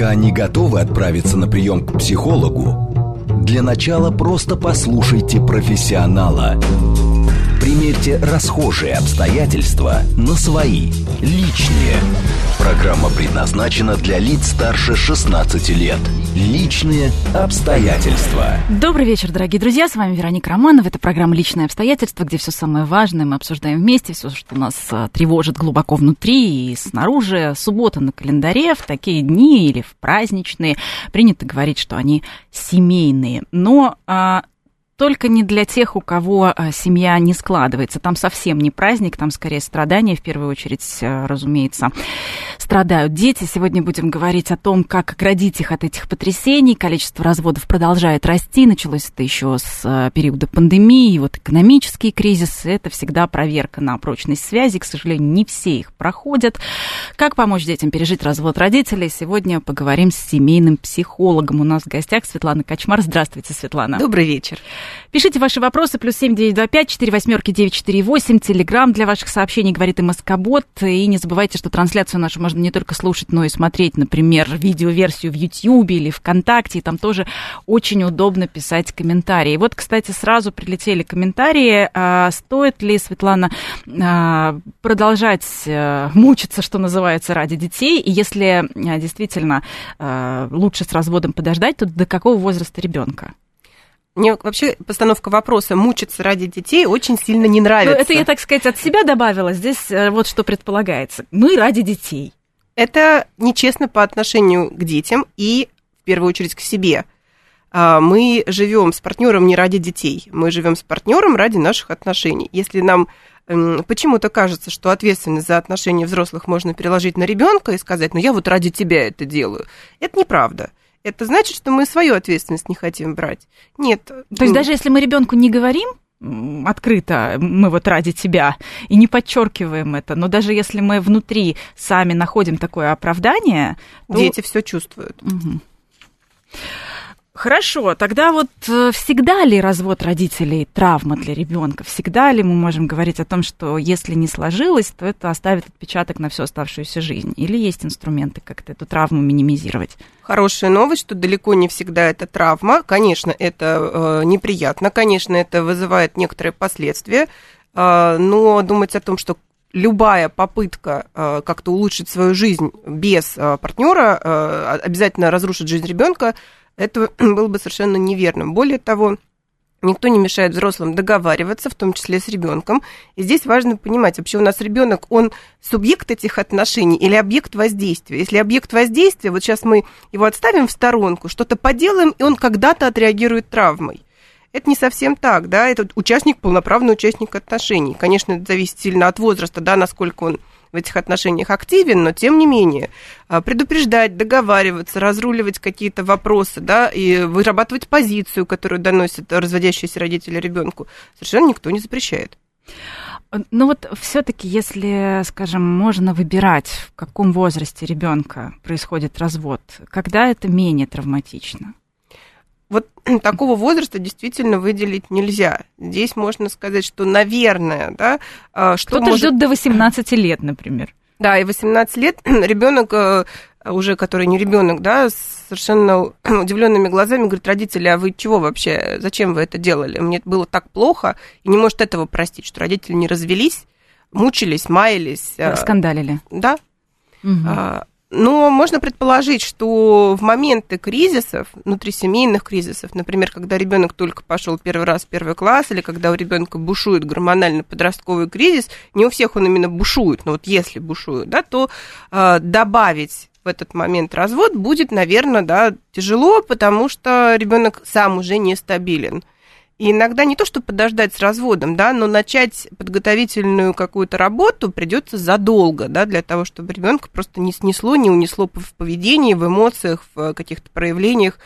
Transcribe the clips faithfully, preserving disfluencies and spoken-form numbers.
пока не готовы отправиться на прием к психологу, для начала просто послушайте профессионала. Примерьте расхожие обстоятельства на свои, личные. Программа предназначена для лиц старше шестнадцати лет. Личные обстоятельства. Добрый вечер, дорогие друзья. С вами Вероника Романова. Это программа «Личные обстоятельства», где все самое важное мы обсуждаем вместе, все, что нас тревожит глубоко внутри и снаружи. Суббота на календаре, в такие дни или в праздничные принято говорить, что они семейные. Но... только не для тех, у кого семья не складывается. Там совсем не праздник, там скорее страдания. В первую очередь, разумеется, страдают дети. Сегодня будем говорить о том, как оградить их от этих потрясений. Количество разводов продолжает расти. Началось это еще с периода пандемии. И вот экономический кризис – это всегда проверка на прочность связи. К сожалению, не все их проходят. Как помочь детям пережить развод родителей? Сегодня поговорим с семейным психологом. У нас в гостях Светлана Качмар. Здравствуйте, Светлана. Добрый вечер. Пишите ваши вопросы, плюс семь девять два пять четыре восемь девять четыре восемь, телеграм для ваших сообщений, говорит МСК-бот. И не забывайте, что трансляцию нашу можно не только слушать, но и смотреть, например, видеоверсию в Ютьюбе или ВКонтакте, и там тоже очень удобно писать комментарии. Вот, кстати, сразу прилетели комментарии. Стоит ли, Светлана, продолжать мучиться, что называется, ради детей? И если действительно лучше с разводом подождать, то до какого возраста ребенка? Мне вообще постановка вопроса «мучиться ради детей» очень сильно не нравится. Ну, это я, так сказать, от себя добавила. Здесь вот что предполагается. Ну и ради детей. Это нечестно по отношению к детям и, в первую очередь, к себе. Мы живем с партнером не ради детей. Мы живем с партнером ради наших отношений. Если нам почему-то кажется, что ответственность за отношения взрослых можно переложить на ребенка и сказать: «Ну я вот ради тебя это делаю», это неправда. Это значит, что мы свою ответственность не хотим брать. Нет. То есть даже если мы ребенку не говорим открыто, мы вот ради тебя, и не подчеркиваем это, но даже если мы внутри сами находим такое оправдание... То... Дети все чувствуют. Угу. Хорошо, тогда вот всегда ли развод родителей травма для ребенка? Всегда ли мы можем говорить о том, что если не сложилось, то это оставит отпечаток на всю оставшуюся жизнь? Или есть инструменты как-то эту травму минимизировать? Хорошая новость, что далеко не всегда это травма. Конечно, это э, неприятно, конечно, это вызывает некоторые последствия, э, но думать о том, что любая попытка э, как-то улучшить свою жизнь без э, партнера э, обязательно разрушит жизнь ребенка, это было бы совершенно неверным. Более того, никто не мешает взрослым договариваться, в том числе с ребенком. И здесь важно понимать, вообще у нас ребенок, он субъект этих отношений или объект воздействия. Если объект воздействия, вот сейчас мы его отставим в сторонку, что-то поделаем, и он когда-то отреагирует травмой. Это не совсем так, да, это участник, полноправный участник отношений. Конечно, это зависит сильно от возраста, да, насколько он в этих отношениях активен, но тем не менее предупреждать, договариваться, разруливать какие-то вопросы, да, и вырабатывать позицию, которую доносят разводящиеся родители ребенку, совершенно никто не запрещает. Ну вот все-таки, если, скажем, можно выбирать, в каком возрасте ребенка происходит развод, когда это менее травматично? Вот такого возраста действительно выделить нельзя. Здесь можно сказать, что, наверное, да, что кто-то может... ждет до восемнадцати лет, например. Да, и восемнадцати лет ребенок уже, который не ребенок, да, с совершенно удивленными глазами говорит: родители, а вы чего вообще, зачем вы это делали? Мне было так плохо, и не может этого простить, что родители не развелись, мучились, маялись. Скандалили. Да. Угу. Но можно предположить, что в моменты кризисов, внутрисемейных кризисов, например, когда ребенок только пошел первый раз в первый класс, или когда у ребенка бушует гормонально-подростковый кризис, не у всех он именно бушует, но вот если бушует, да, то э, добавить в этот момент развод будет, наверное, да, тяжело, потому что ребенок сам уже нестабилен. И иногда не то, что подождать с разводом, да, но начать подготовительную какую-то работу придется задолго, да, для того, чтобы ребенка просто не снесло, не унесло в поведении, в эмоциях, в каких-то проявлениях.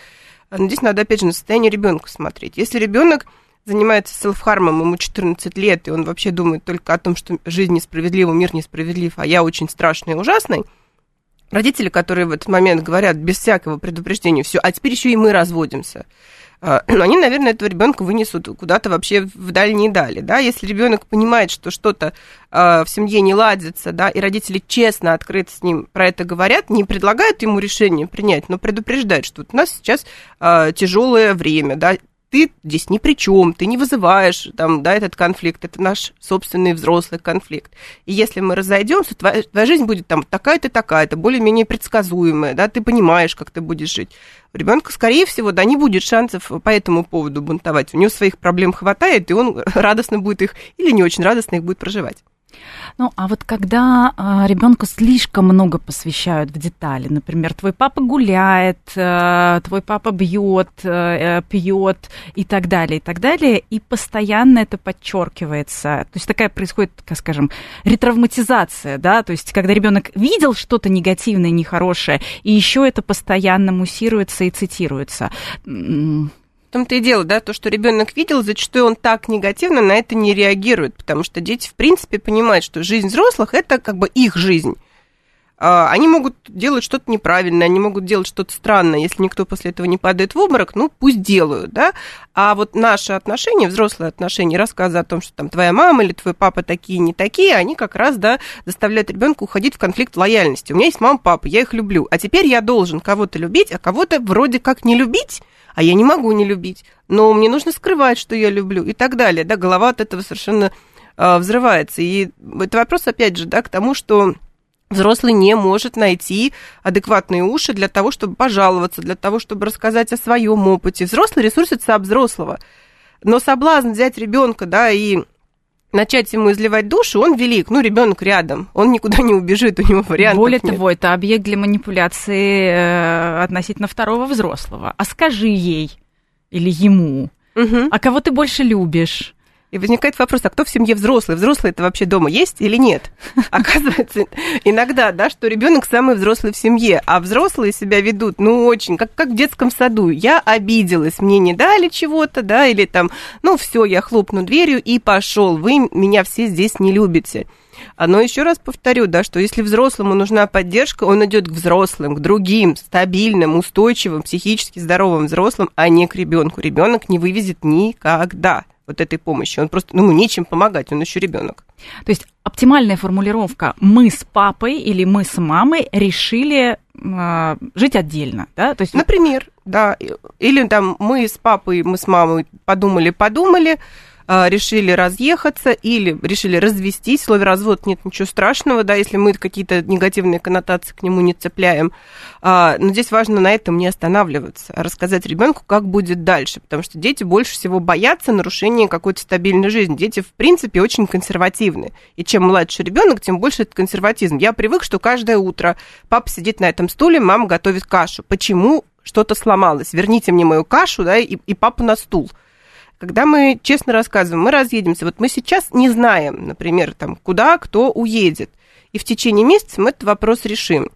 Но здесь надо, опять же, на состояние ребенка смотреть. Если ребенок занимается селф-хармом, ему четырнадцать лет, и он вообще думает только о том, что жизнь несправедлива, мир несправедлив, а я очень страшный и ужасный, родители, которые в этот момент говорят без всякого предупреждения: все, а теперь еще и мы разводимся. но они, наверное, этого ребенка вынесут куда-то вообще в дальние дали, да, если ребенок понимает, что что-то в семье не ладится, да, и родители честно, открыто с ним про это говорят, не предлагают ему решение принять, но предупреждают, что вот у нас сейчас тяжелое время, да, ты здесь ни при чем, ты не вызываешь там, да, этот конфликт, это наш собственный взрослый конфликт. И если мы разойдемся, твоя, твоя жизнь будет там такая-то, такая-то, более-менее предсказуемая, да, ты понимаешь, как ты будешь жить. У ребенка, скорее всего, да, не будет шансов по этому поводу бунтовать. У него своих проблем хватает, и он радостно будет их, или не очень радостно их будет проживать. Ну, а вот когда э, ребенку слишком много посвящают в детали, например, твой папа гуляет, э, твой папа бьет, э, пьет и так далее, и так далее, и постоянно это подчеркивается. То есть такая происходит, как скажем, ретравматизация, да, то есть когда ребенок видел что-то негативное, нехорошее, и еще это постоянно муссируется и цитируется. В том-то и дело, да, то, что ребенок видел, зачастую он так негативно на это не реагирует, потому что дети, в принципе, понимают, что жизнь взрослых – это как бы их жизнь. Они могут делать что-то неправильное, они могут делать что-то странное, если никто после этого не падает в обморок, ну, пусть делают, да. А вот наши отношения, взрослые отношения, рассказы о том, что там твоя мама или твой папа такие, не такие, они как раз, да, заставляют ребенка уходить в конфликт лояльности. У меня есть мама, папа, я их люблю, а теперь я должен кого-то любить, а кого-то вроде как не любить, а я не могу не любить, но мне нужно скрывать, что я люблю, и так далее, да, голова от этого совершенно э, взрывается. И это вопрос, опять же, да, к тому, что взрослый не может найти адекватные уши для того, чтобы пожаловаться, для того, чтобы рассказать о своем опыте. Взрослый ресурсится от взрослого, но соблазн взять ребенка, да, и начать ему изливать душу, он велик. Ну, ребенок рядом, он никуда не убежит, у него вариантов Более нет. того, это объект для манипуляции относительно второго взрослого. А скажи ей или ему, угу. а кого ты больше любишь? И возникает вопрос, а кто в семье взрослый? Взрослый-то вообще дома есть или нет? Оказывается, иногда, да, что ребенок самый взрослый в семье, а взрослые себя ведут, ну, очень, как, как в детском саду. Я обиделась, мне не дали чего-то, да, или там, ну, все, я хлопну дверью и пошел, вы меня все здесь не любите. Но еще раз повторю, да, что если взрослому нужна поддержка, он идет к взрослым, к другим, стабильным, устойчивым, психически здоровым взрослым, а не к ребенку. Ребенок не вывезет никогда вот этой помощи. Он просто, ну, нечем помогать, он еще ребенок. То есть оптимальная формулировка «мы с папой» или «мы с мамой» решили э, жить отдельно, да? То есть... Например, да. Или там «мы с папой», «мы с мамой» подумали-подумали, решили разъехаться или решили развестись. В слове «развод» нет ничего страшного, да, если мы какие-то негативные коннотации к нему не цепляем. Но здесь важно на этом не останавливаться, а рассказать ребенку, как будет дальше, потому что дети больше всего боятся нарушения какой-то стабильной жизни. Дети, в принципе, очень консервативны. И чем младше ребенок, тем больше этот консерватизм. Я привык, что каждое утро папа сидит на этом стуле, мама готовит кашу. Почему что-то сломалось? Верните мне мою кашу, да, и, и папу на стул. Когда мы честно рассказываем, мы разъедемся. Вот мы сейчас не знаем, например, там, куда кто уедет. И в течение месяца мы этот вопрос решим.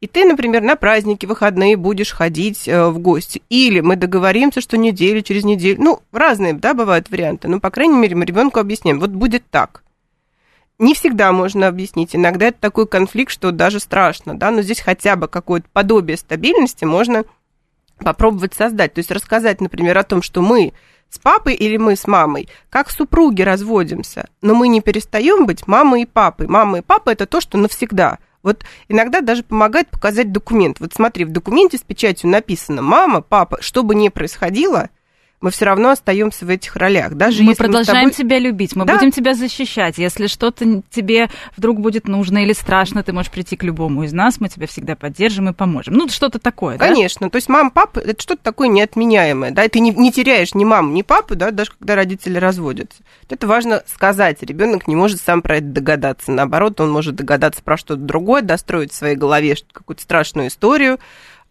И ты, например, на праздники, выходные будешь ходить э, в гости. Или мы договоримся, что неделю, через неделю. Ну, разные, да, бывают варианты. Но, по крайней мере, мы ребенку объясняем. Вот будет так. Не всегда можно объяснить. Иногда это такой конфликт, что даже страшно, да. Но здесь хотя бы какое-то подобие стабильности можно попробовать создать. То есть рассказать, например, о том, что мы с папой или мы с мамой, как супруги разводимся, но мы не перестаем быть мамой и папой. Мама и папа – это то, что навсегда. Вот иногда даже помогает показать документ. Вот смотри, в документе с печатью написано «мама», «папа», что бы ни происходило, мы все равно остаемся в этих ролях. Даже мы если продолжаем мы тобой... тебя любить, мы да. будем тебя защищать. Если что-то тебе вдруг будет нужно или страшно, ты можешь прийти к любому из нас, мы тебя всегда поддержим и поможем. Ну, что-то такое, Конечно. да? Конечно. То есть мама, папа, это что-то такое неотменяемое. Да? Ты не, не теряешь ни маму, ни папу, да, даже когда родители разводятся. Это важно сказать. Ребенок не может сам про это догадаться. Наоборот, он может догадаться про что-то другое, достроить в своей голове какую-то страшную историю,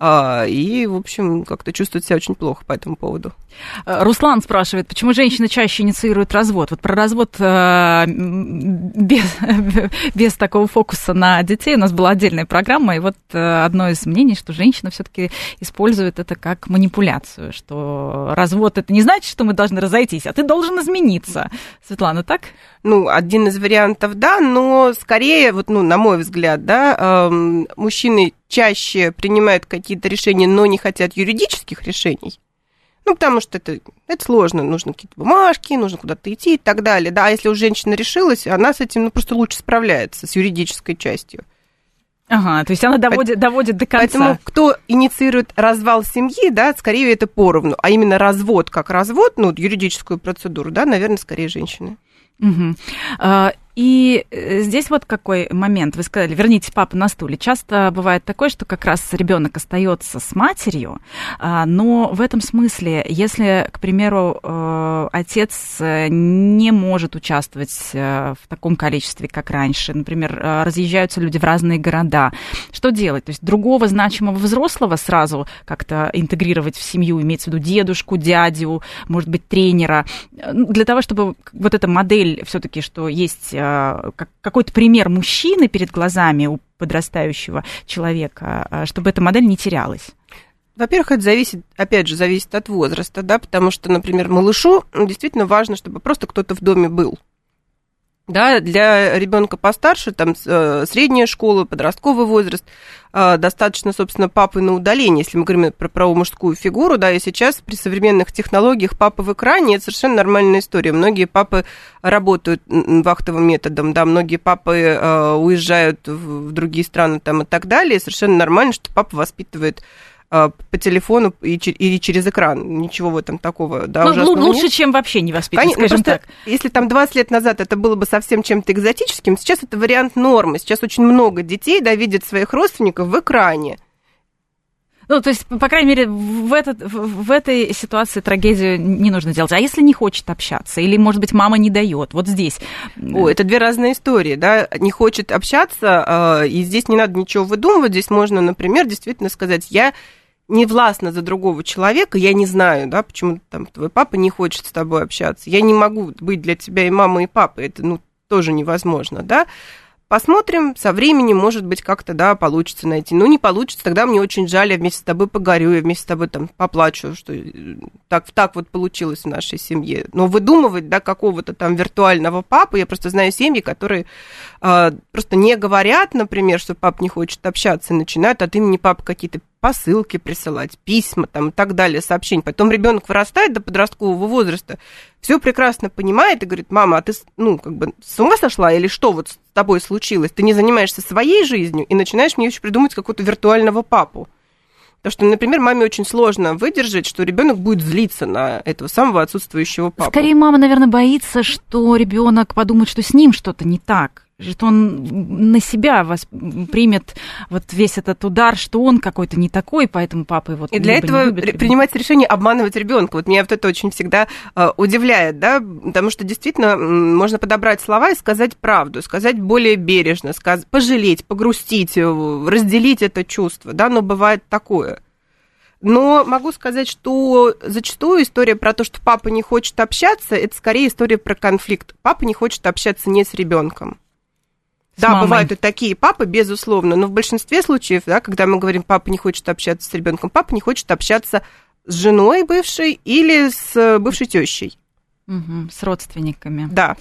и, в общем, как-то чувствует себя очень плохо по этому поводу. Руслан спрашивает, почему женщины чаще инициируют развод? Вот про развод э, без, без такого фокуса на детей у нас была отдельная программа, и вот одно из мнений, что женщина все-таки использует это как манипуляцию, что развод – это не значит, что мы должны разойтись, а ты должен измениться. Светлана, так? Ну, один из вариантов, да, но скорее, вот, ну, на мой взгляд, да, э, мужчины чаще принимают какие-то решения, но не хотят юридических решений. Ну, потому что это, это сложно, нужны какие-то бумажки, нужно куда-то идти и так далее. Да, а если уж женщина решилась, она с этим ну, просто лучше справляется, с юридической частью. Ага, то есть она доводит, доводит до конца. Поэтому кто инициирует развал семьи, да, скорее это поровну. А именно развод как развод, ну, юридическую процедуру, да, наверное, скорее женщины. Угу. И здесь вот какой момент. Вы сказали, верните папу на стуле. Часто бывает такое, что как раз ребенок остается с матерью, но в этом смысле, если, к примеру, отец не может участвовать в таком количестве, как раньше, например, разъезжаются люди в разные города, что делать? То есть другого значимого взрослого сразу как-то интегрировать в семью, имеется в виду дедушку, дядю, может быть, тренера, для того, чтобы вот эта модель все-таки, что есть какой-то пример мужчины перед глазами у подрастающего человека, чтобы эта модель не терялась? Во-первых, это зависит, опять же, зависит от возраста, да, потому что, например, малышу действительно важно, чтобы просто кто-то в доме был. Да, для ребенка постарше, там, средняя школа, подростковый возраст, достаточно, собственно, папы на удалении, если мы говорим про, про мужскую фигуру, да, и сейчас при современных технологиях папа в экране, это совершенно нормальная история. Многие папы работают вахтовым методом, да, многие папы э, уезжают в другие страны там, и так далее, и совершенно нормально, что папа воспитывает по телефону или через экран. Ничего в этом такого, да, ну, ужасного лучше, нет. Чем вообще не воспитывать, скажем ну, так. Если там двадцать лет назад это было бы совсем чем-то экзотическим, сейчас это вариант нормы. Сейчас очень много детей, да, видят своих родственников в экране. Ну, то есть, по крайней мере, в, этот, в этой ситуации трагедию не нужно делать. А если не хочет общаться? Или, может быть, мама не дает? Вот здесь. О, это две разные истории, да. Не хочет общаться, и здесь не надо ничего выдумывать. Здесь можно, например, действительно сказать, я... не властна за другого человека, я не знаю, да, почему там твой папа не хочет с тобой общаться, я не могу быть для тебя и мамой, и папой, это, ну, тоже невозможно, да. Посмотрим, со временем, может быть, как-то, да, получится найти. Ну, не получится, тогда мне очень жаль, я вместе с тобой погорю, я вместе с тобой там поплачу, что так, так вот получилось в нашей семье. Но выдумывать, да, какого-то там виртуального папы, я просто знаю семьи, которые э, просто не говорят, например, что папа не хочет общаться, начинают от имени папы какие-то посылки присылать, письма там и так далее, сообщения. Потом ребенок вырастает до подросткового возраста, все прекрасно понимает и говорит, мама, а ты, ну, как бы с ума сошла или что вот с тобой случилось? Ты не занимаешься своей жизнью и начинаешь мне еще придумать какого-то виртуального папу. Потому что, например, маме очень сложно выдержать, что ребенок будет злиться на этого самого отсутствующего папу. Скорее, мама, наверное, боится, что ребенок подумает, что с ним что-то не так, что он на себя примет вот весь этот удар, что он какой-то не такой, поэтому папа его... И для этого принимать решение обманывать ребенка. Вот меня вот это очень всегда удивляет, да, потому что действительно можно подобрать слова и сказать правду, сказать более бережно, сказать, пожалеть, погрустить, разделить это чувство, да, но бывает такое. Но могу сказать, что зачастую история про то, что папа не хочет общаться, это скорее история про конфликт. Папа не хочет общаться не с ребенком. Да, мамой. Бывают и такие папы, безусловно, но в большинстве случаев, да, когда мы говорим, папа не хочет общаться с ребенком, папа не хочет общаться с женой бывшей или с бывшей тещей. Угу, с родственниками. Да.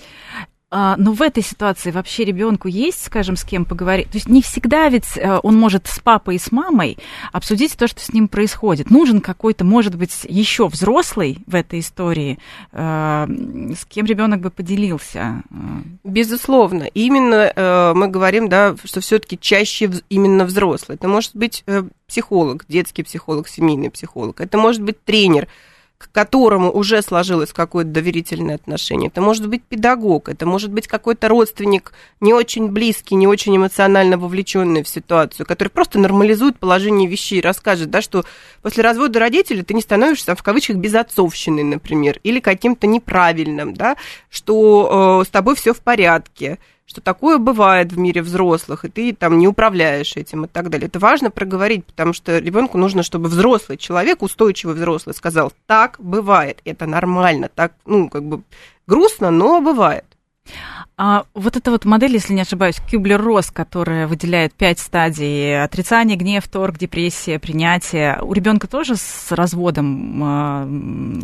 А, но в этой ситуации вообще ребенку есть, скажем, с кем поговорить? То есть не всегда ведь он может с папой и с мамой обсудить то, что с ним происходит. Нужен какой-то, может быть, еще взрослый в этой истории, с кем ребенок бы поделился. Безусловно. Именно мы говорим, да, что все-таки чаще именно взрослый. Это может быть психолог, детский психолог, семейный психолог. Это может быть тренер, к которому уже сложилось какое-то доверительное отношение. Это может быть педагог, это может быть какой-то родственник, не очень близкий, не очень эмоционально вовлеченный в ситуацию, который просто нормализует положение вещей, расскажет, да, что после развода родителей ты не становишься, там, в кавычках, безотцовщиной, например, или каким-то неправильным, да, что э, с тобой все в порядке, что такое бывает в мире взрослых, и ты там не управляешь этим и так далее. Это важно проговорить, потому что ребенку нужно, чтобы взрослый человек, устойчивый взрослый, сказал, так бывает, это нормально, так, ну, как бы грустно, но бывает. А вот эта вот модель, если не ошибаюсь, Кюблер-Росс, которая выделяет пять стадий: отрицание, гнев, торг, депрессия, принятие. У ребенка тоже с разводом,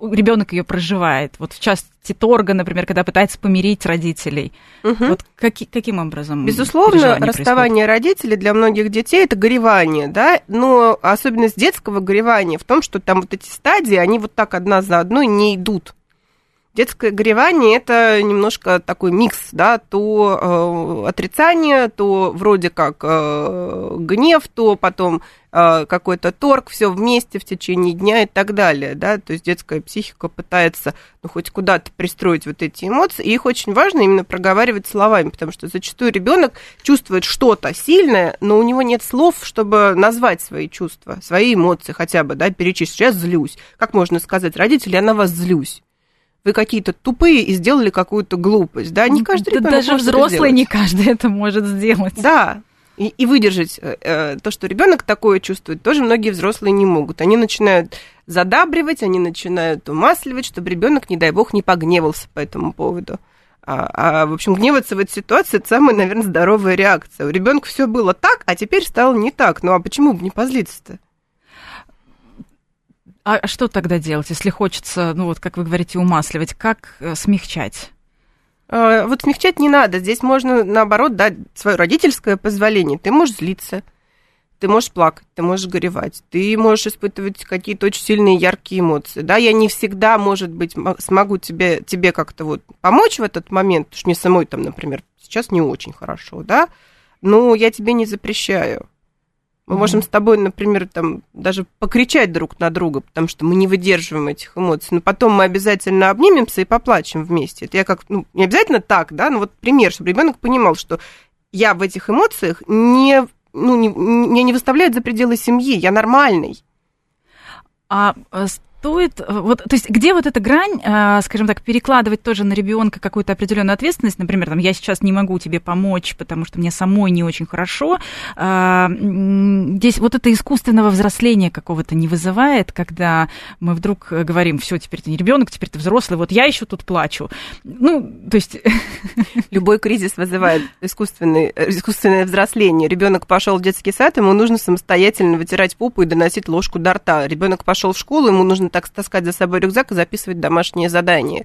ребенок ее проживает. Вот в части торга, например, когда пытается помирить родителей. Угу. Вот как, каким образом? Безусловно, расставание происходит? Родителей для многих детей — это горевание, да. Но особенность детского горевания в том, что там вот эти стадии, они вот так одна за одной не идут. Детское горевание – это немножко такой микс, да, то э, отрицание, то вроде как э, гнев, то потом э, какой-то торг, все вместе в течение дня и так далее, да, то есть детская психика пытается, ну, хоть куда-то пристроить вот эти эмоции, и их очень важно именно проговаривать словами, потому что зачастую ребенок чувствует что-то сильное, но у него нет слов, чтобы назвать свои чувства, свои эмоции хотя бы, да, перечислить. Я злюсь. Как можно сказать: родители, я на вас злюсь? Вы какие-то тупые и сделали какую-то глупость, да? Не каждый ребенок может это сделать. Даже взрослый не каждый это может сделать. Да, и, и выдержать э, то, что ребенок такое чувствует, тоже многие взрослые не могут. Они начинают задабривать, они начинают умасливать, чтобы ребенок, не дай бог, не погневался по этому поводу. А, а, в общем, гневаться в этой ситуации – это самая, наверное, здоровая реакция. У ребенка все было так, а теперь стало не так. Ну а почему бы не позлиться-то? А что тогда делать, если хочется, ну вот, как вы говорите, умасливать? Как смягчать? Вот смягчать не надо. Здесь можно, наоборот, дать свое родительское позволение. Ты можешь злиться, ты можешь плакать, ты можешь горевать, ты можешь испытывать какие-то очень сильные яркие эмоции. Да, я не всегда, может быть, смогу тебе, тебе как-то вот помочь в этот момент, потому что мне самой там, например, сейчас не очень хорошо, да, но я тебе не запрещаю. Мы можем с тобой, например, там, даже покричать друг на друга, потому что мы не выдерживаем этих эмоций, но потом мы обязательно обнимемся и поплачем вместе. Это я как, ну, не обязательно так, да, но вот пример, чтобы ребенок понимал, что я в этих эмоциях не, ну, не, меня не выставляют за пределы семьи, я нормальный. А стоит, вот, то есть где вот эта грань, скажем так, перекладывать тоже на ребенка какую-то определенную ответственность, например, там, я сейчас не могу тебе помочь, потому что мне самой не очень хорошо, здесь вот это искусственного взросления какого-то не вызывает, когда мы вдруг говорим: все, теперь ты не ребенок, теперь ты взрослый, вот я еще тут плачу, ну, то есть любой кризис вызывает искусственное, искусственное взросление. Ребенок пошел в детский сад, ему нужно самостоятельно вытирать попу и доносить ложку до рта. Ребенок пошел в школу, ему нужно так таскать за собой рюкзак и записывать домашние задания.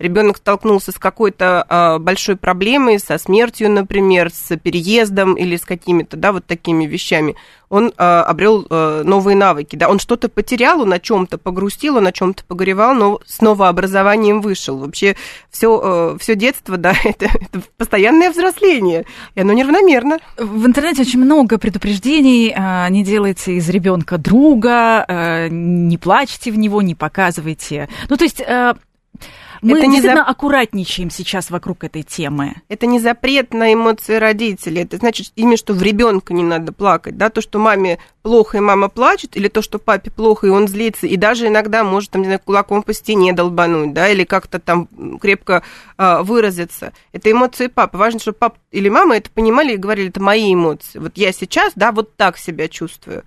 Ребенок столкнулся с какой-то а, большой проблемой, со смертью, например, с переездом или с какими-то, да, вот такими вещами. Он а, обрел а, новые навыки, да, он что-то потерял, он о чем-то погрустил, он о чем-то погоревал, но с новообразованием вышел. Вообще все, а, все детство, да, это, это постоянное взросление, и оно неравномерно. В интернете очень много предупреждений: не делайте из ребенка друга, не плачьте в него, не показывайте. Ну, то есть... Мы это действительно не зап... аккуратничаем сейчас вокруг этой темы. Это не запрет на эмоции родителей. Это значит, именно что в ребенка не надо плакать. Да? То, что маме плохо, и мама плачет, или то, что папе плохо, и он злится, и даже иногда может там, не знаю, кулаком по стене долбануть, да, или как-то там крепко э, выразиться. Это эмоции папы. Важно, чтобы папа или мама это понимали и говорили: это мои эмоции. Вот я сейчас, да, вот так себя чувствую.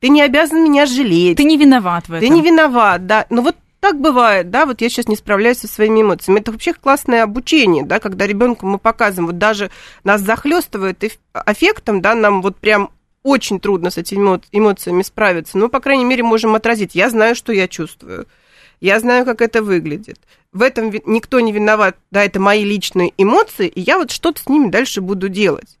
Ты не обязан меня жалеть. Ты не виноват в этом. Ты не виноват, да. Но вот так бывает, да, вот я сейчас не справляюсь со своими эмоциями. Это вообще классное обучение, да, когда ребенку мы показываем, вот даже нас захлестывает аффектом, да, нам вот прям очень трудно с этими эмоциями справиться, но, по крайней мере, можем отразить. Я знаю, что я чувствую, я знаю, как это выглядит. В этом никто не виноват, да, это мои личные эмоции, и я вот что-то с ними дальше буду делать.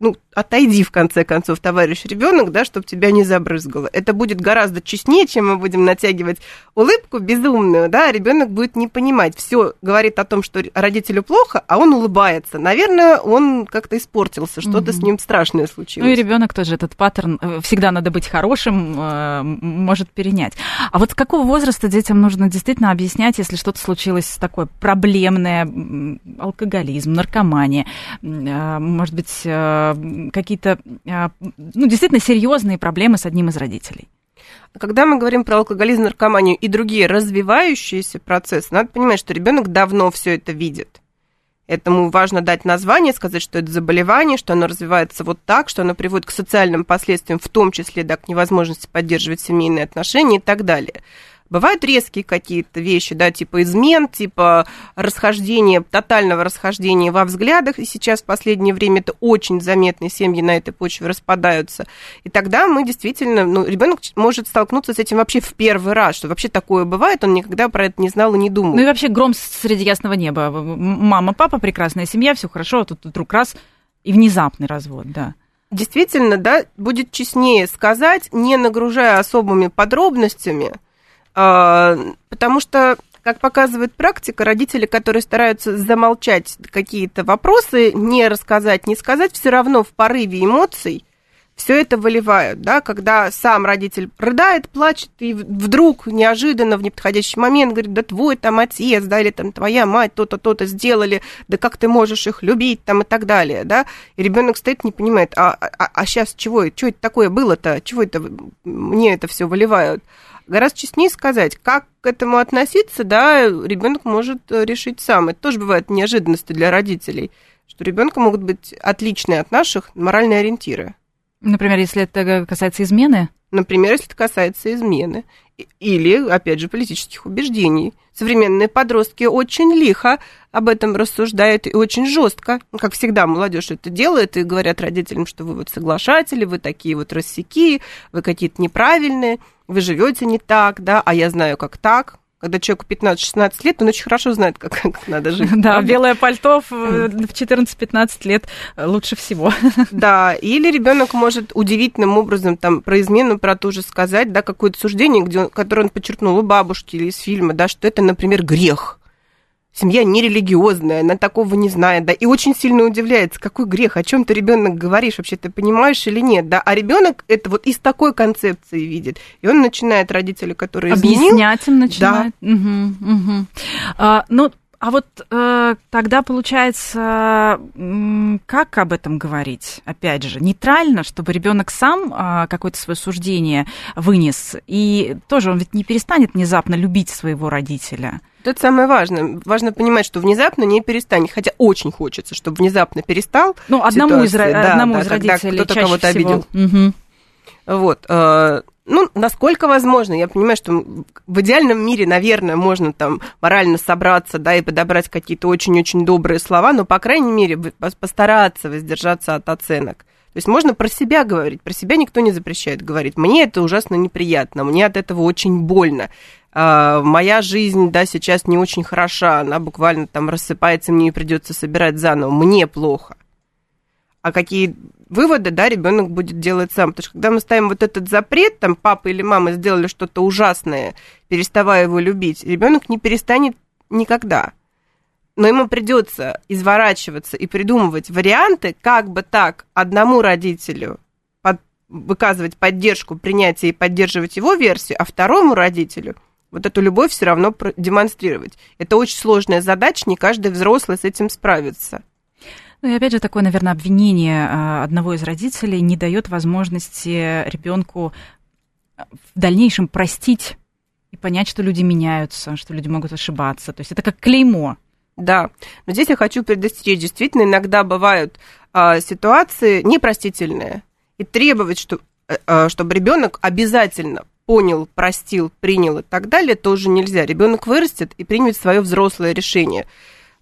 Ну, отойди, в конце концов, товарищ ребенок, да, чтобы тебя не забрызгало. Это будет гораздо честнее, чем мы будем натягивать улыбку безумную, да, ребенок будет не понимать. Все говорит о том, что родителю плохо, а он улыбается. Наверное, он как-то испортился, что-то mm-hmm. с ним страшное случилось. Ну и ребенок тоже этот паттерн «всегда надо быть хорошим» может перенять. А вот с какого возраста детям нужно действительно объяснять, если что-то случилось такое проблемное: алкоголизм, наркомания, может быть, какие-то, ну, действительно серьезные проблемы с одним из родителей? Когда мы говорим про алкоголизм, наркоманию и другие развивающиеся процессы, надо понимать, что ребенок давно все это видит. Этому важно дать название, сказать, что это заболевание, что оно развивается вот так, что оно приводит к социальным последствиям, в том числе, да, к невозможности поддерживать семейные отношения и так далее. Бывают резкие какие-то вещи, да, типа измен, типа расхождения, тотального расхождения во взглядах. И сейчас в последнее время это очень заметно, и семьи на этой почве распадаются. И тогда мы действительно, ну, ребенок может столкнуться с этим вообще в первый раз, что вообще такое бывает, он никогда про это не знал и не думал. Ну и вообще гром среди ясного неба. Мама, папа, прекрасная семья, все хорошо, а тут вдруг раз и внезапный развод, да. Действительно, да, будет честнее сказать, не нагружая особыми подробностями, потому что, как показывает практика, родители, которые стараются замолчать какие-то вопросы, не рассказать, не сказать, все равно в порыве эмоций все это выливают, да, когда сам родитель рыдает, плачет, и вдруг неожиданно в неподходящий момент говорит, да твой там отец, да, или там твоя мать то-то, то-то сделали, да как ты можешь их любить, там и так далее, да, и ребенок стоит, не понимает, а, а, а сейчас чего, что это такое было-то, чего это мне это все выливают. Гораздо честнее сказать, как к этому относиться, да, ребенок может решить сам. Это тоже бывает неожиданностью для родителей, что у ребенка могут быть отличные от наших моральные ориентиры. Например, если это касается измены? Например, если это касается измены. Или, опять же, политических убеждений. Современные подростки очень лихо об этом рассуждают и очень жестко. Ну, как всегда, молодежь это делает и говорят родителям, что вы вот соглашатели, вы такие вот рассеки, вы какие-то неправильные, вы живете не так, да, а я знаю, как так. Когда человеку пятнадцать-шестнадесять лет, он очень хорошо знает, как, как надо жить. Да, белое пальто в четырнадцать-пятнадцать лет лучше всего. Да, или ребенок может удивительным образом там, про измену, про ту же сказать, да, какое-то суждение, где он, которое он почерпнул у бабушки или из фильма, да, что это, например, грех. Семья нерелигиозная, она такого не знает, да, и очень сильно удивляется, какой грех, о чем ты, ребенок, говоришь, вообще ты понимаешь или нет, да, а ребенок это вот из такой концепции видит, и он начинает родители, которые изменил, объяснять им начинает. Да. Угу, угу. А, ну, а вот а, тогда получается, как об этом говорить, опять же, нейтрально, чтобы ребенок сам а, какое-то свое суждение вынес, и тоже он ведь не перестанет внезапно любить своего родителя. Это самое важное. Важно понимать, что внезапно не перестанет, хотя очень хочется, чтобы внезапно перестал. Ну, одному ситуация, из, да, одному да, из родителей кто-то чаще кого-то всего. Обидел. Угу. Вот. Ну, насколько возможно, я понимаю, что в идеальном мире, наверное, можно там морально собраться, да, и подобрать какие-то очень-очень добрые слова, но, по крайней мере, постараться воздержаться от оценок. То есть можно про себя говорить, про себя никто не запрещает говорить. Мне это ужасно неприятно, мне от этого очень больно. Моя жизнь, да, сейчас не очень хороша, она буквально там рассыпается, мне придется собирать заново, мне плохо. А какие выводы, да, ребенок будет делать сам. Потому что когда мы ставим вот этот запрет, там папа или мама сделали что-то ужасное, переставая его любить, ребенок не перестанет никогда. Но ему придется изворачиваться и придумывать варианты, как бы так одному родителю под... выказывать поддержку, принятие и поддерживать его версию, а второму родителю вот эту любовь все равно демонстрировать. Это очень сложная задача, не каждый взрослый с этим справится. Ну и опять же такое, наверное, обвинение одного из родителей не дает возможности ребенку в дальнейшем простить и понять, что люди меняются, что люди могут ошибаться. То есть это как клеймо. Да, но здесь я хочу предостеречь. Действительно, иногда бывают а, ситуации непростительные. И требовать, что, а, чтобы ребенок обязательно понял, простил, принял и так далее, тоже нельзя. Ребенок вырастет и примет свое взрослое решение.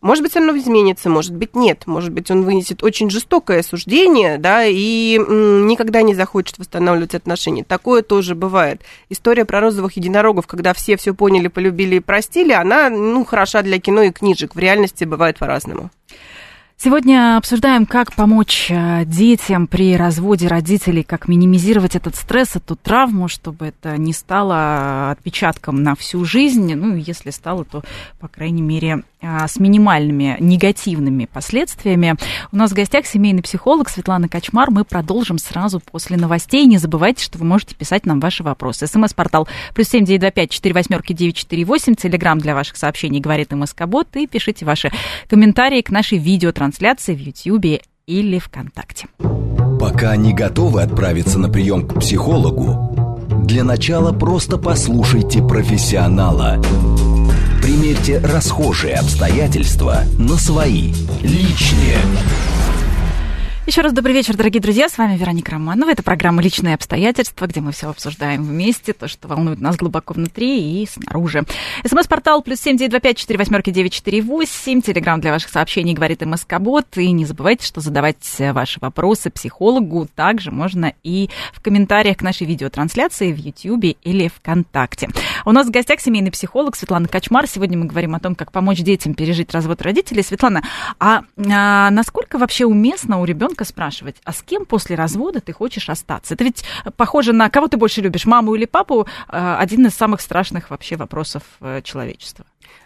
Может быть, оно изменится, может быть, нет. Может быть, он вынесет очень жестокое суждение, да, и м, никогда не захочет восстанавливать отношения. Такое тоже бывает. История про розовых единорогов, когда все все поняли, полюбили и простили, она, ну, хороша для кино и книжек. В реальности бывает по-разному. Сегодня обсуждаем, как помочь детям при разводе родителей, как минимизировать этот стресс, эту травму, чтобы это не стало отпечатком на всю жизнь. Ну, если стало, то, по крайней мере, с минимальными негативными последствиями. У нас в гостях семейный психолог Светлана Качмар. Мы продолжим сразу после новостей. Не забывайте, что вы можете писать нам ваши вопросы. СМС-портал плюс семь девять два пять четыре восемь девять четыре восемь. Телеграм для ваших сообщений говорит МСК-бот. И пишите ваши комментарии к нашей видеотрансляции. Трансляции в Ютьюбе или ВКонтакте. Пока не готовы отправиться на прием к психологу, для начала просто послушайте профессионала. Примерьте расхожие обстоятельства на свои, личные. Еще раз добрый вечер, дорогие друзья. С вами Вероника Романова. Это программа «Личные обстоятельства», где мы все обсуждаем вместе, то, что волнует нас глубоко внутри и снаружи. СМС-портал плюс семь девять два пять четыре восемь девять четыре восемь. Телеграмм для ваших сообщений говорит МСК-бот. И не забывайте, что задавать ваши вопросы психологу также можно и в комментариях к нашей видеотрансляции в Ютьюбе или ВКонтакте. У нас в гостях семейный психолог Светлана Качмар. Сегодня мы говорим о том, как помочь детям пережить развод родителей. Светлана, а, а насколько вообще уместно у ребенка спрашивать, а с кем после развода ты хочешь остаться? Это ведь похоже на кого ты больше любишь, маму или папу, один из самых страшных вообще вопросов человечества.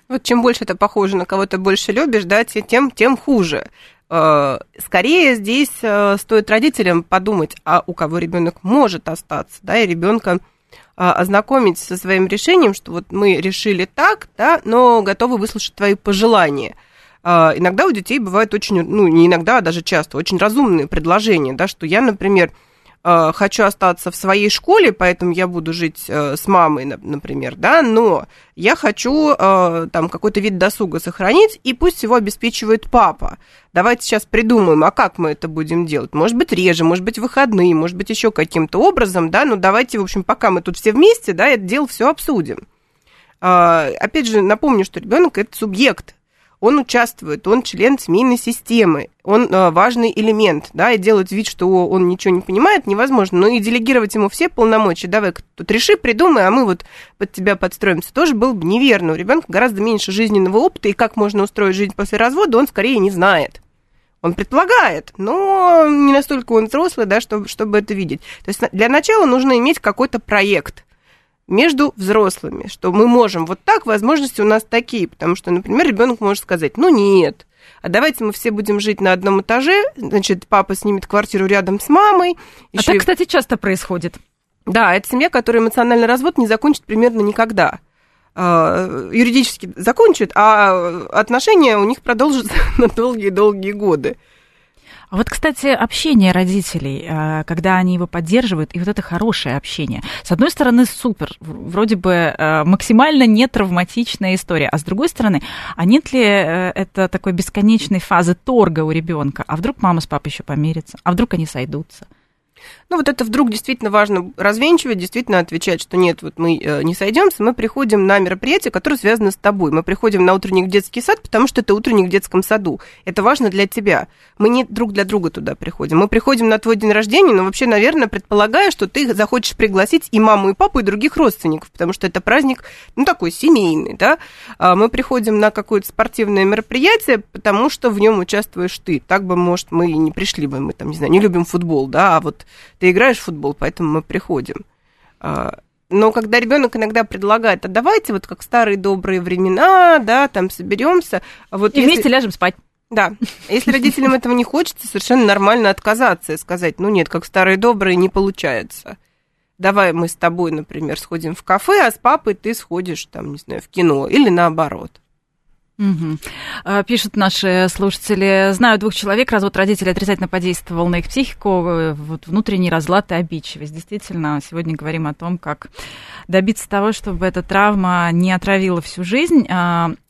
Вот чем больше это похоже на кого ты больше любишь, да, тем, тем хуже. Скорее здесь стоит родителям подумать, а у кого ребенок может остаться, да, и ребенка ознакомить со своим решением, что вот мы решили так, да, но готовы выслушать твои пожелания. Иногда у детей бывают очень, ну, не иногда, а даже часто, очень разумные предложения, да, что я, например, хочу остаться в своей школе, поэтому я буду жить с мамой, например, да, но я хочу там какой-то вид досуга сохранить, и пусть его обеспечивает папа. Давайте сейчас придумаем, а как мы это будем делать? Может быть, реже, может быть, выходные, может быть, еще каким-то образом, да, ну, давайте, в общем, пока мы тут все вместе, да, это дело все обсудим. Опять же, напомню, что ребенок – это субъект. Он участвует, он член семейной системы, он важный элемент, да, и делать вид, что он ничего не понимает, невозможно, но и делегировать ему все полномочия, давай-ка тут реши, придумай, а мы вот под тебя подстроимся, тоже было бы неверно. У ребенка гораздо меньше жизненного опыта, и как можно устроить жизнь после развода, он скорее не знает. Он предполагает, но не настолько он взрослый, да, чтобы, чтобы это видеть. То есть для начала нужно иметь какой-то проект между взрослыми, что мы можем вот так, возможности у нас такие, потому что, например, ребенок может сказать, ну нет, а давайте мы все будем жить на одном этаже, значит, папа снимет квартиру рядом с мамой. А так, и... кстати, часто происходит. Да, это семья, которая эмоциональный развод не закончит примерно никогда. Юридически закончит, а отношения у них продолжатся на долгие-долгие годы. А вот, кстати, общение родителей, когда они его поддерживают, и вот это хорошее общение. С одной стороны, супер, вроде бы максимально нетравматичная история, а с другой стороны, а нет ли это такой бесконечной фазы торга у ребенка? А вдруг мама с папой еще помирятся? А вдруг они сойдутся? Ну, вот это вдруг действительно важно развенчивать, действительно отвечать, что нет, вот мы не сойдемся, мы приходим на мероприятие, которое связано с тобой. Мы приходим на утренник в детский сад, потому что это утренник в детском саду. Это важно для тебя. Мы не друг для друга туда приходим. Мы приходим на твой день рождения, но вообще, наверное, предполагая, что ты захочешь пригласить и маму, и папу, и других родственников, потому что это праздник, ну, такой семейный, да. Мы приходим на какое-то спортивное мероприятие, потому что в нем участвуешь ты. Так бы, может, мы и не пришли бы, мы там, не знаю, не любим футбол, да, а вот ты играешь в футбол, поэтому мы приходим. Но когда ребенок иногда предлагает, а давайте вот как старые добрые времена, да, там соберемся, вот и если... вместе ляжем спать. Да, если родителям этого не хочется, совершенно нормально отказаться и сказать, ну нет, как старые добрые не получается. Давай мы с тобой, например, сходим в кафе, а с папой ты сходишь, там, не знаю, в кино или наоборот. Угу. Пишут наши слушатели, знаю двух человек, развод родителей отрицательно подействовал на их психику, вот внутренний разлад и обидчивость. Действительно, сегодня говорим о том, как добиться того, чтобы эта травма не отравила всю жизнь.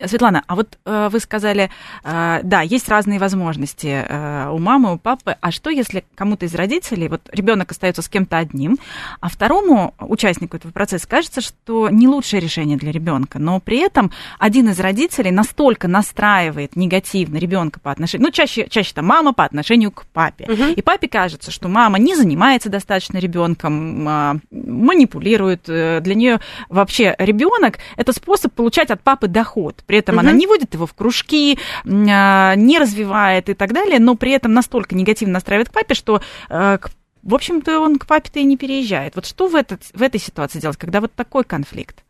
Светлана, а вот вы сказали, да, есть разные возможности у мамы, у папы, а что если кому-то из родителей, вот ребенок остается с кем-то одним, а второму участнику этого процесса кажется, что не лучшее решение для ребенка, но при этом один из родителей настолько только настраивает негативно ребенка по отношению, ну, чаще, чаще там мама по отношению к папе. Uh-huh. И папе кажется, что мама не занимается достаточно ребенком, манипулирует. Для нее вообще ребенок это способ получать от папы доход. При этом uh-huh. она не водит его в кружки, не развивает и так далее, но при этом настолько негативно настраивает к папе, что, в общем-то, он к папе-то и не переезжает. Вот что в, этот, в этой ситуации делать, когда вот такой конфликт?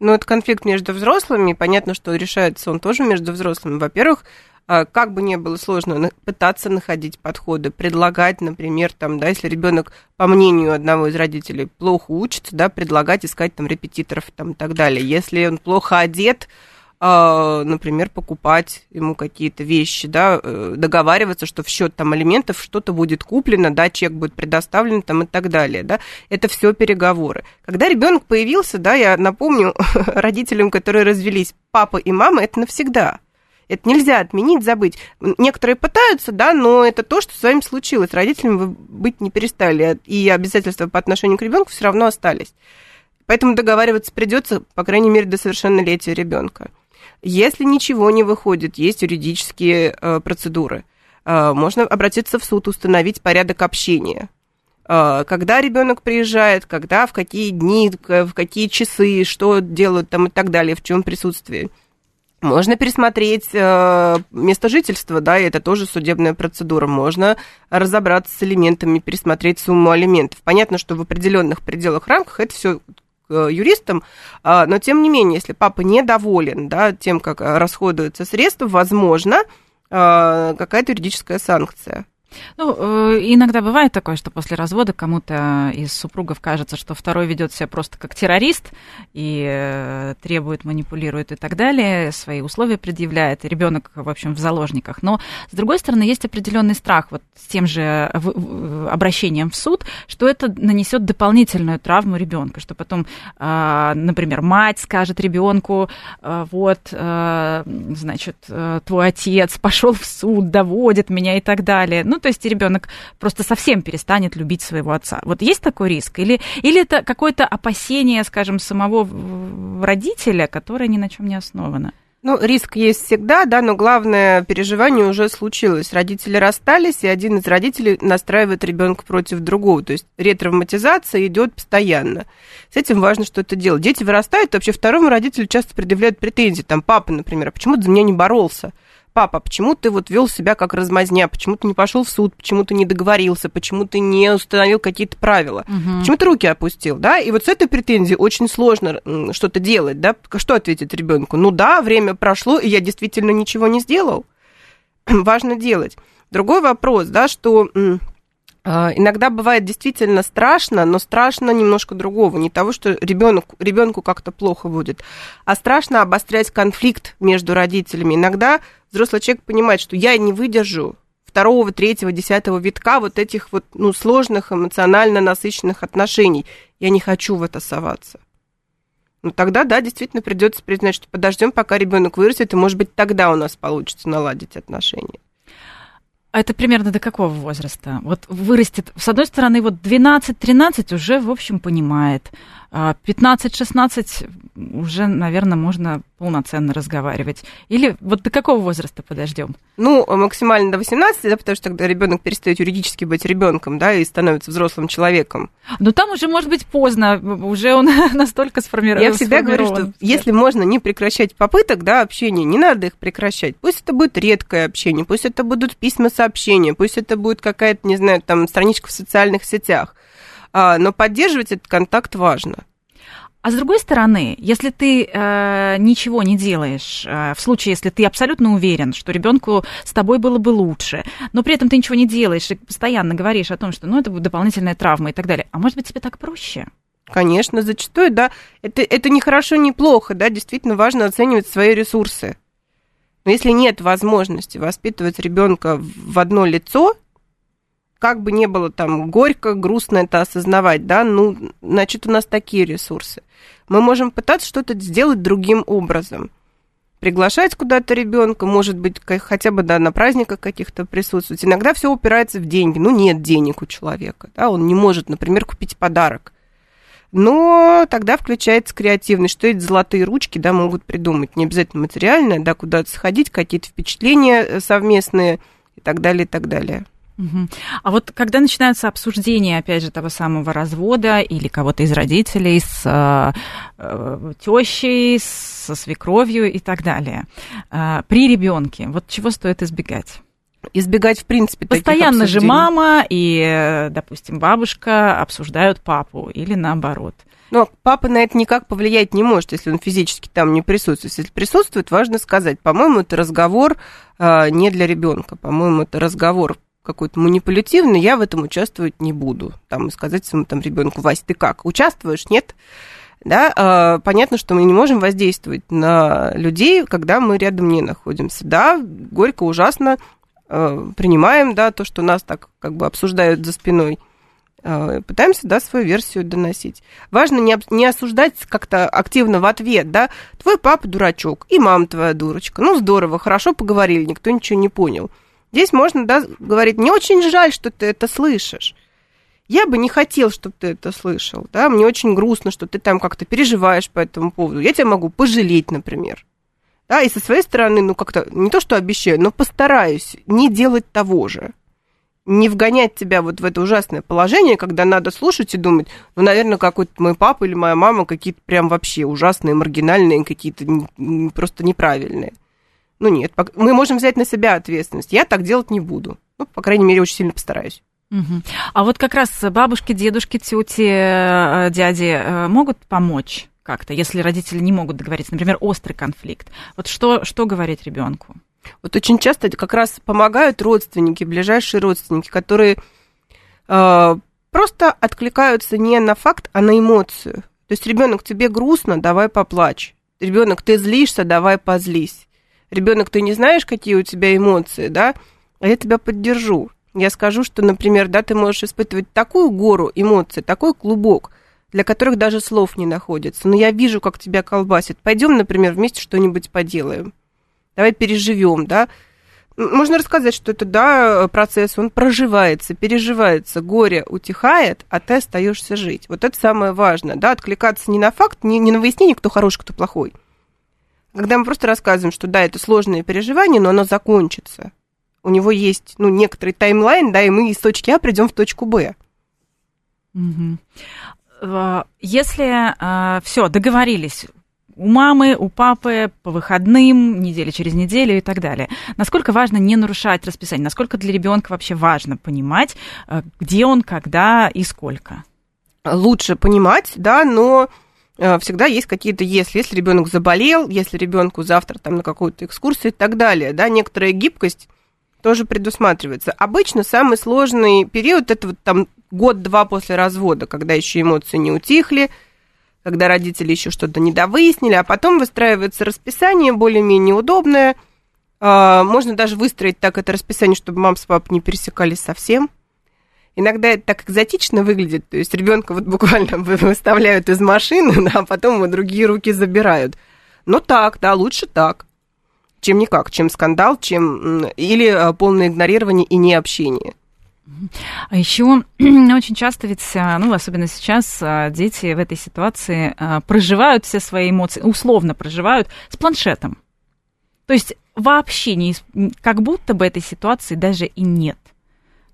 Но это конфликт между взрослыми, и понятно, что решается он тоже между взрослыми. Во-первых, как бы ни было сложно пытаться находить подходы, предлагать, например, там, да, если ребенок, по мнению одного из родителей, плохо учится, да, предлагать искать там репетиторов там, и так далее. Если он плохо одет, например, покупать ему какие-то вещи, да, договариваться, что в счет там алиментов что-то будет куплено, да, чек будет предоставлен там и так далее, да, это все переговоры. Когда ребенок появился, да, я напомню родителям, которые развелись, папа и мама, это навсегда. Это нельзя отменить, забыть. Некоторые пытаются, да, но это то, что с вами случилось. Родителями вы быть не перестали, и обязательства по отношению к ребенку все равно остались. Поэтому договариваться придется, по крайней мере, до совершеннолетия ребенка. Если ничего не выходит, есть юридические э, процедуры. Э, можно обратиться в суд, установить порядок общения. Э, когда ребенок приезжает, когда, в какие дни, в какие часы, что делают там и так далее, в чем присутствие. Можно пересмотреть э, место жительства, да, и это тоже судебная процедура. Можно разобраться с элементами, пересмотреть сумму алиментов. Понятно, что в определенных пределах, рамках это все к юристам, э, но тем не менее, если папа недоволен, да, тем, как расходуются средства, возможно, э, какая-то юридическая санкция. Ну, иногда бывает такое, что после развода кому-то из супругов кажется, что второй ведет себя просто как террорист и требует, манипулирует и так далее, свои условия предъявляет, и ребенок, в общем, в заложниках. Но, с другой стороны, есть определенный страх вот с тем же обращением в суд, что это нанесет дополнительную травму ребенка, что потом, например, мать скажет ребенку: вот, значит, твой отец пошел в суд, доводит меня и так далее. Ну, то есть ребенок просто совсем перестанет любить своего отца. Вот есть такой риск? Или, или это какое-то опасение, скажем, самого родителя, которое ни на чем не основано? Ну, риск есть всегда, да, но главное переживание уже случилось. Родители расстались, и один из родителей настраивает ребенка против другого. То есть ретравматизация идет постоянно. С этим важно что-то делать. Дети вырастают, и вообще второму родителю часто предъявляют претензии. Там папа, например: а почему ты за меня не боролся? Папа, почему ты вот вел себя как размазня, почему ты не пошел в суд, почему ты не договорился, почему ты не установил какие-то правила, угу. почему ты руки опустил, да? И вот с этой претензией очень сложно что-то делать, да? Что ответить ребенку? Ну да, время прошло, и я действительно ничего не сделал. Важно делать. Другой вопрос, да, что иногда бывает действительно страшно, но страшно немножко другого, не того, что ребенку, ребенку как-то плохо будет, а страшно обострять конфликт между родителями. Иногда взрослый человек понимает, что я не выдержу второго, третьего, десятого витка вот этих вот, ну, сложных, эмоционально насыщенных отношений. Я не хочу в это соваться. Ну, тогда, да, действительно придется признать, что подождем, пока ребенок вырастет, и, может быть, тогда у нас получится наладить отношения. А это примерно до какого возраста? Вот вырастет, с одной стороны, вот двенадцать-тринадцать уже, в общем, понимает. пятнадцать-шестнадцать уже, наверное, можно полноценно разговаривать. Или вот до какого возраста подождем? Ну, максимально до восемнадцати, да, потому что тогда ребенок перестает юридически быть ребенком, да, и становится взрослым человеком. Но там уже, может быть, поздно, уже он настолько сформирован. Я всегда говорю, что если можно не прекращать попыток, да, общения, не надо их прекращать. Пусть это будет редкое общение, пусть это будут письма, сообщения, пусть это будет какая-то, не знаю, там, страничка в социальных сетях. Но поддерживать этот контакт важно. А с другой стороны, если ты э, ничего не делаешь, э, в случае, если ты абсолютно уверен, что ребенку с тобой было бы лучше, но при этом ты ничего не делаешь и постоянно говоришь о том, что, ну, это будет дополнительная травма и так далее, а может быть, тебе так проще? Конечно, зачастую, да. Это, это не хорошо, не плохо, да, действительно важно оценивать свои ресурсы. Но если нет возможности воспитывать ребенка в одно лицо, как бы ни было там горько, грустно это осознавать, да, ну, значит, у нас такие ресурсы. Мы можем пытаться что-то сделать другим образом. Приглашать куда-то ребенка, может быть, хотя бы, да, на праздниках каких-то присутствовать. Иногда все упирается в деньги. Ну, нет денег у человека, да, он не может, например, купить подарок. Но тогда включается креативность, что эти золотые ручки, да, могут придумать. Не обязательно материальное, да, куда-то сходить, какие-то впечатления совместные и так далее, и так далее. Угу. А вот когда начинаются обсуждения, опять же, того самого развода или кого-то из родителей с э, э, тещей, со свекровью и так далее, э, при ребенке, вот чего стоит избегать? Избегать, в принципе, таких обсуждений. Постоянно же мама и, допустим, бабушка обсуждают папу или наоборот. Но папа на это никак повлиять не может, если он физически там не присутствует. Если присутствует, важно сказать. По-моему, это разговор э, не для ребенка. По-моему, это разговор какой-то манипулятивный, я в этом участвовать не буду. Там сказать своему там ребенку: Вась, ты как? Участвуешь? Нет? Да, понятно, что мы не можем воздействовать на людей, когда мы рядом не находимся. Да, горько, ужасно принимаем, да, то, что нас так как бы обсуждают за спиной. пытаемся, да, свою версию доносить. Важно не, не осуждать как-то активно в ответ, да, твой папа дурачок и мама твоя дурочка. Ну, здорово, хорошо поговорили, никто ничего не понял. Здесь можно, да, говорить, мне очень жаль, что ты это слышишь. Я бы не хотел, чтобы ты это слышал, да, мне очень грустно, что ты там как-то переживаешь по этому поводу. Я тебя могу пожалеть, например. Да, и со своей стороны, ну, как-то, не то что обещаю, но постараюсь не делать того же. Не вгонять тебя вот в это ужасное положение, когда надо слушать и думать, ну, наверное, какой-то мой папа или моя мама какие-то прям вообще ужасные, маргинальные, какие-то просто неправильные. Ну, нет, мы можем взять на себя ответственность. Я так делать не буду. Ну, по крайней мере, очень сильно постараюсь. Угу. А вот как раз бабушки, дедушки, тети, дяди могут помочь как-то, если родители не могут договориться, например, острый конфликт. Вот что, что говорить ребенку? Вот очень часто как раз помогают родственники, ближайшие родственники, которые э, просто откликаются не на факт, а на эмоцию. То есть ребенок, тебе грустно, давай поплачь. Ребенок, ты злишься, давай позлись. Ребенок, ты не знаешь, какие у тебя эмоции, да? А я тебя поддержу. Я скажу, что, например, да, ты можешь испытывать такую гору эмоций, такой клубок, для которых даже слов не находится. Но я вижу, как тебя колбасит. Пойдем, например, вместе что-нибудь поделаем. Давай переживем, да. Можно рассказать, что это, да, процесс, он проживается, переживается, горе утихает, а ты остаешься жить. Вот это самое важное, да, откликаться не на факт, не, не на выяснение, кто хороший, кто плохой. Когда мы просто рассказываем, что, да, это сложное переживание, но оно закончится. У него есть, ну, некоторый таймлайн, да, и мы из точки А придем в точку Б. Угу. Если все, договорились у мамы, у папы, по выходным, недели через неделю и так далее, насколько важно не нарушать расписание? Насколько для ребенка вообще важно понимать, где он, когда и сколько? Лучше понимать, да, но всегда есть какие-то если. Если ребенок заболел, если ребенку завтра там на какую-то экскурсию и так далее, да, некоторая гибкость тоже предусматривается. Обычно самый сложный период – это вот там год-два после развода, когда еще эмоции не утихли, когда родители еще что-то недовыяснили, а потом выстраивается расписание более-менее удобное. Можно даже выстроить так это расписание, чтобы мам с папой не пересекались совсем. Иногда это так экзотично выглядит, то есть ребенка вот буквально выставляют из машины, а потом его другие руки забирают. Но так, да, лучше так. Чем никак, чем скандал, чем или полное игнорирование и необщение. А еще очень часто ведь, ну, особенно сейчас, дети в этой ситуации проживают все свои эмоции, условно проживают, с планшетом. То есть вообще не, как будто бы этой ситуации даже и нет.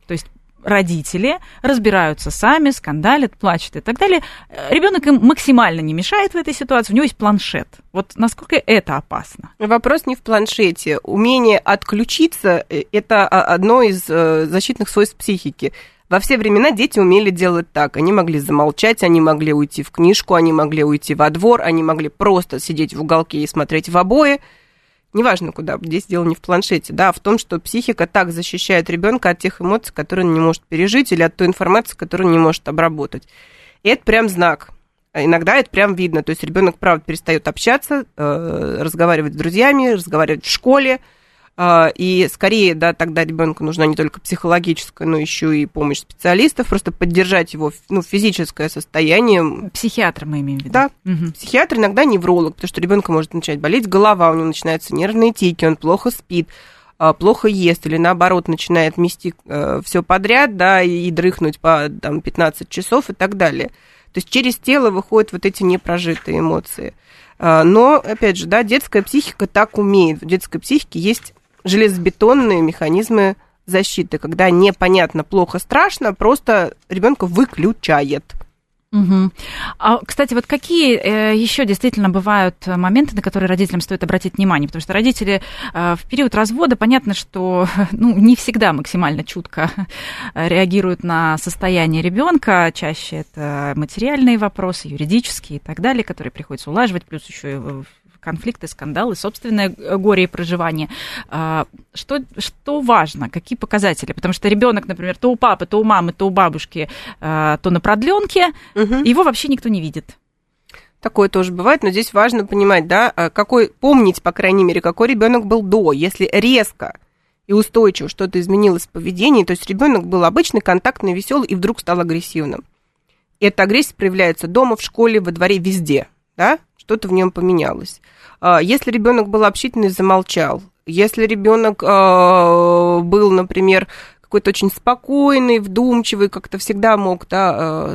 То есть родители разбираются сами, скандалят, плачут и так далее. Ребенок им максимально не мешает в этой ситуации, у него есть планшет. Вот насколько это опасно? Вопрос не в планшете. Умение отключиться – это одно из защитных свойств психики. Во все времена дети умели делать так. Они могли замолчать, они могли уйти в книжку, они могли уйти во двор, они могли просто сидеть в уголке и смотреть в обои. Неважно, куда, здесь дело не в планшете, да, а в том, что психика так защищает ребенка от тех эмоций, которые он не может пережить, или от той информации, которую он не может обработать. И это прям знак. Иногда это прям видно. То есть ребенок, правда, перестает общаться, э, разговаривать с друзьями, разговаривать в школе. Э, и скорее, да, тогда ребенку нужна не только психологическая, но еще и помощь специалистов, просто поддержать его, ну, физическое состояние. Психиатр мы имеем в виду. Да. Угу. Психиатр, иногда невролог, потому что ребенку может начать болеть голова, у него начинаются нервные тики, он плохо спит, плохо ест, или наоборот, начинает мести все подряд, да, и дрыхнуть по там, пятнадцать часов и так далее. То есть через тело выходят вот эти непрожитые эмоции. Но, опять же, да, детская психика так умеет. В детской психике есть железобетонные механизмы защиты, когда непонятно, плохо, страшно, просто ребенка выключает. Угу. А, кстати, вот какие еще действительно бывают моменты, на которые родителям стоит обратить внимание? Потому что родители в период развода, понятно, что, ну, не всегда максимально чутко реагируют на состояние ребенка. Чаще это материальные вопросы, юридические и так далее, которые приходится улаживать, плюс еще и конфликты, скандалы, собственное горе и проживание. Что, что важно? Какие показатели? Потому что ребенок, например, то у папы, то у мамы, то у бабушки, то на продленке, угу. Его вообще никто не видит. Такое тоже бывает, но здесь важно понимать, да, какой, помнить, по крайней мере, какой ребенок был до. Если резко и устойчиво что-то изменилось в поведении, то есть ребенок был обычный, контактный, веселый, и вдруг стал агрессивным. И эта агрессия проявляется дома, в школе, во дворе, везде, да? Что-то в нем поменялось. Если ребенок был общительный, замолчал. Если ребенок был, например, какой-то очень спокойный, вдумчивый, как-то всегда мог, да,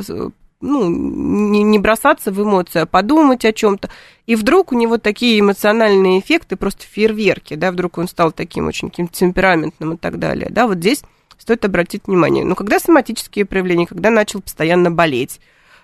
ну, не бросаться в эмоции, а подумать о чем-то. И вдруг у него такие эмоциональные эффекты, просто фейерверки, да, вдруг он стал таким очень каким-то темпераментным и так далее, да, вот здесь стоит обратить внимание. Но когда соматические проявления, когда начал постоянно болеть,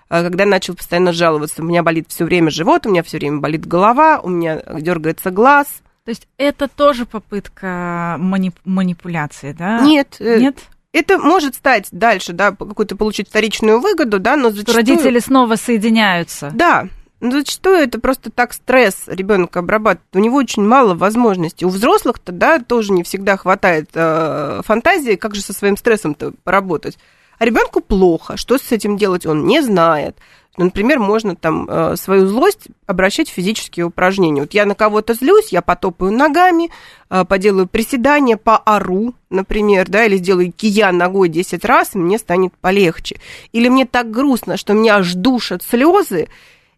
когда начал постоянно жаловаться, у меня болит все время живот, у меня все время болит голова, у меня дергается глаз. То есть это тоже попытка манип- манипуляции, да? Нет. Нет? Это может стать дальше, да, какую-то получить вторичную выгоду, да, но зачастую... Родители снова соединяются. Да, но зачастую это просто так стресс ребенка обрабатывает. У него очень мало возможностей. У взрослых-то, да, тоже не всегда хватает э, фантазии, как же со своим стрессом-то поработать. А ребенку плохо, что с этим делать он не знает. Например, можно там свою злость обращать в физические упражнения. Вот я на кого-то злюсь, я потопаю ногами, поделаю приседания, поору, например, да, или сделаю кия ногой десять раз, и мне станет полегче. Или мне так грустно, что меня аж душат слезы,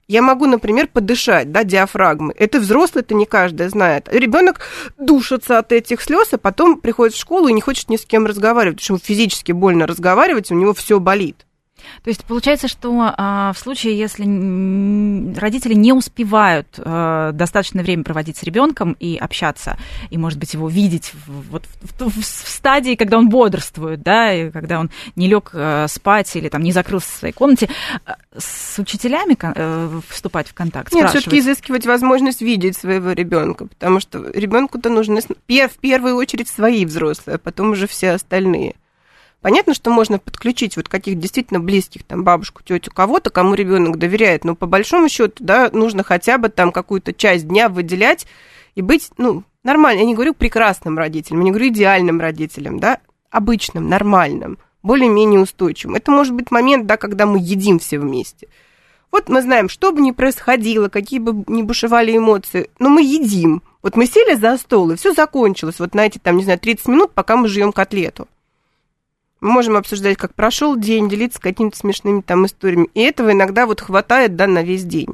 я могу, например, подышать, да, диафрагмы. Это взрослый, это не каждый знает. Ребенок душится от этих слез, а потом приходит в школу и не хочет ни с кем разговаривать, потому что физически больно разговаривать, у него все болит. То есть получается, что а, в случае, если родители не успевают а, достаточное время проводить с ребенком и общаться, и, может быть, его видеть в, вот, в, в, в стадии, когда он бодрствует, да, и когда он не лег а, спать или там, не закрылся в своей комнате, а, с учителями а, вступать в контакт. Нет, все-таки изыскивать возможность видеть своего ребенка, потому что ребенку-то нужны в первую очередь свои взрослые, а потом уже все остальные. Понятно, что можно подключить вот каких-то действительно близких, там, бабушку, тетю, кого-то, кому ребенок доверяет, но по большому счету, да, нужно хотя бы там какую-то часть дня выделять и быть, ну, нормальным. Я не говорю прекрасным родителям, я не говорю идеальным родителям, да, обычным, нормальным, более-менее устойчивым. Это может быть момент, да, когда мы едим все вместе. Вот мы знаем, что бы ни происходило, какие бы ни бушевали эмоции, но мы едим. Вот мы сели за стол, и все закончилось. Вот на эти, там, не знаю, тридцать минут, пока мы жуем котлету. Мы можем обсуждать, как прошел день, делиться какими-то смешными там историями. И этого иногда вот хватает, да, на весь день.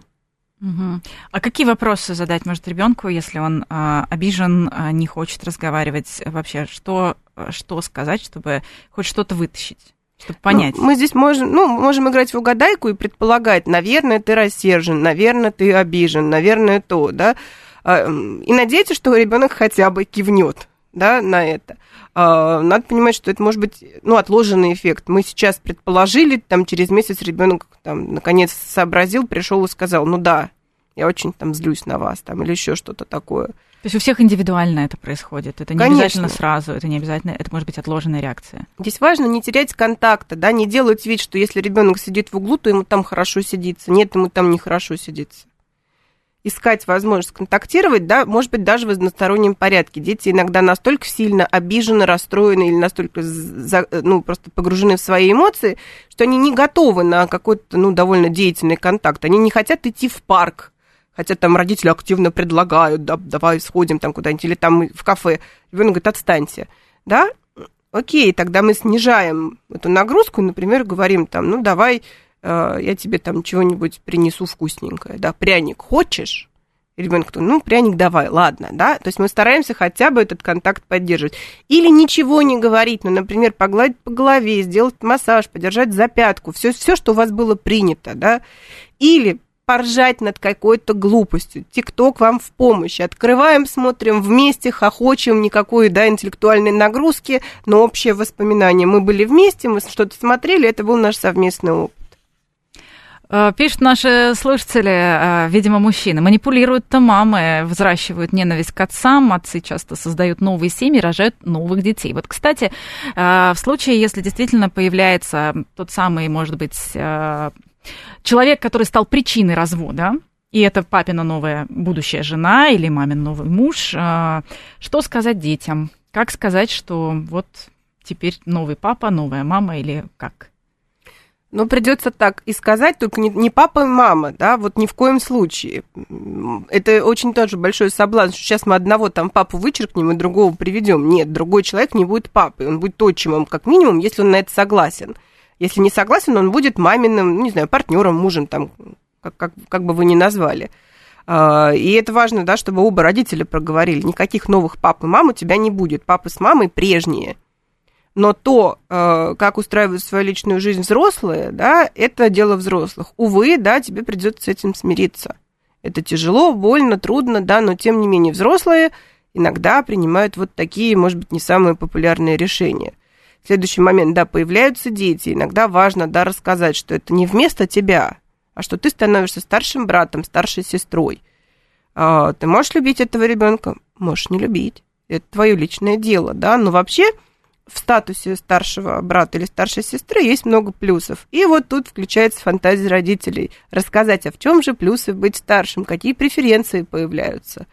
Угу. А какие вопросы задать может ребенку, если он а, обижен, а, не хочет разговаривать вообще? Что, что сказать, чтобы хоть что-то вытащить, чтобы понять? Ну, мы здесь можем, ну, можем играть в угадайку и предполагать, наверное, ты рассержен, наверное, ты обижен, наверное, то, да. И надеяться, что ребенок хотя бы кивнет. Да, на это. Надо понимать, что это может быть, ну, отложенный эффект. Мы сейчас предположили, там через месяц ребенок там наконец сообразил, пришел и сказал: ну да, я очень там злюсь на вас, там, или еще что-то такое. То есть у всех индивидуально это происходит. Это не Конечно. Обязательно сразу, это не обязательно, это может быть отложенная реакция. Здесь важно не терять контакта, да, не делать вид, что если ребенок сидит в углу, то ему там хорошо сидится. Нет, ему там нехорошо сидится. Искать возможность контактировать, да, может быть, даже в одностороннем порядке. Дети иногда настолько сильно обижены, расстроены или настолько за, ну, просто погружены в свои эмоции, что они не готовы на какой-то, ну, довольно деятельный контакт. Они не хотят идти в парк, хотя там родители активно предлагают, да, давай сходим там куда-нибудь, или там в кафе. Ребенок говорит: отстаньте, да? Окей, тогда мы снижаем эту нагрузку, например, говорим там: ну, давай... я тебе там чего-нибудь принесу вкусненькое, да, пряник хочешь? И ребенок говорит: ну, пряник давай, ладно, да, то есть мы стараемся хотя бы этот контакт поддерживать. Или ничего не говорить, ну, например, погладить по голове, сделать массаж, подержать за пятку, все, все, что у вас было принято, да, или поржать над какой-то глупостью, ТикТок вам в помощь, открываем, смотрим вместе, хохочем, никакой, да, интеллектуальной нагрузки, но общее воспоминание, мы были вместе, мы что-то смотрели, это был наш совместный опыт. Пишут наши слушатели, видимо, мужчины. Манипулируют-то мамы, взращивают ненависть к отцам. Отцы часто создают новые семьи, рожают новых детей. Вот, кстати, в случае, если действительно появляется тот самый, может быть, человек, который стал причиной развода, и это папина новая будущая жена или мамин новый муж, что сказать детям? Как сказать, что вот теперь новый папа, новая мама или как? Но придется так и сказать, только не, не папа и мама, да, вот ни в коем случае. Это очень тоже большой соблазн, что сейчас мы одного там папу вычеркнем и другого приведем. Нет, другой человек не будет папой, он будет отчимом, как минимум, если он на это согласен. Если не согласен, он будет маминым, не знаю, партнером, мужем, там, как, как, как бы вы ни назвали. И это важно, да, чтобы оба родителя проговорили. Никаких новых пап и мам у тебя не будет. Папы с мамой прежние. Но то, как устраивают свою личную жизнь взрослые, да, это дело взрослых. Увы, да, тебе придется с этим смириться. Это тяжело, больно, трудно, да, но тем не менее взрослые иногда принимают вот такие, может быть, не самые популярные решения. В следующий момент, да, появляются дети. Иногда важно, да, рассказать, что это не вместо тебя, а что ты становишься старшим братом, старшей сестрой. Ты можешь любить этого ребенка, можешь не любить. Это твое личное дело, да, но вообще... В статусе старшего брата или старшей сестры есть много плюсов. И вот тут включается фантазия родителей. Рассказать, а в чем же плюсы быть старшим, какие преференции появляются.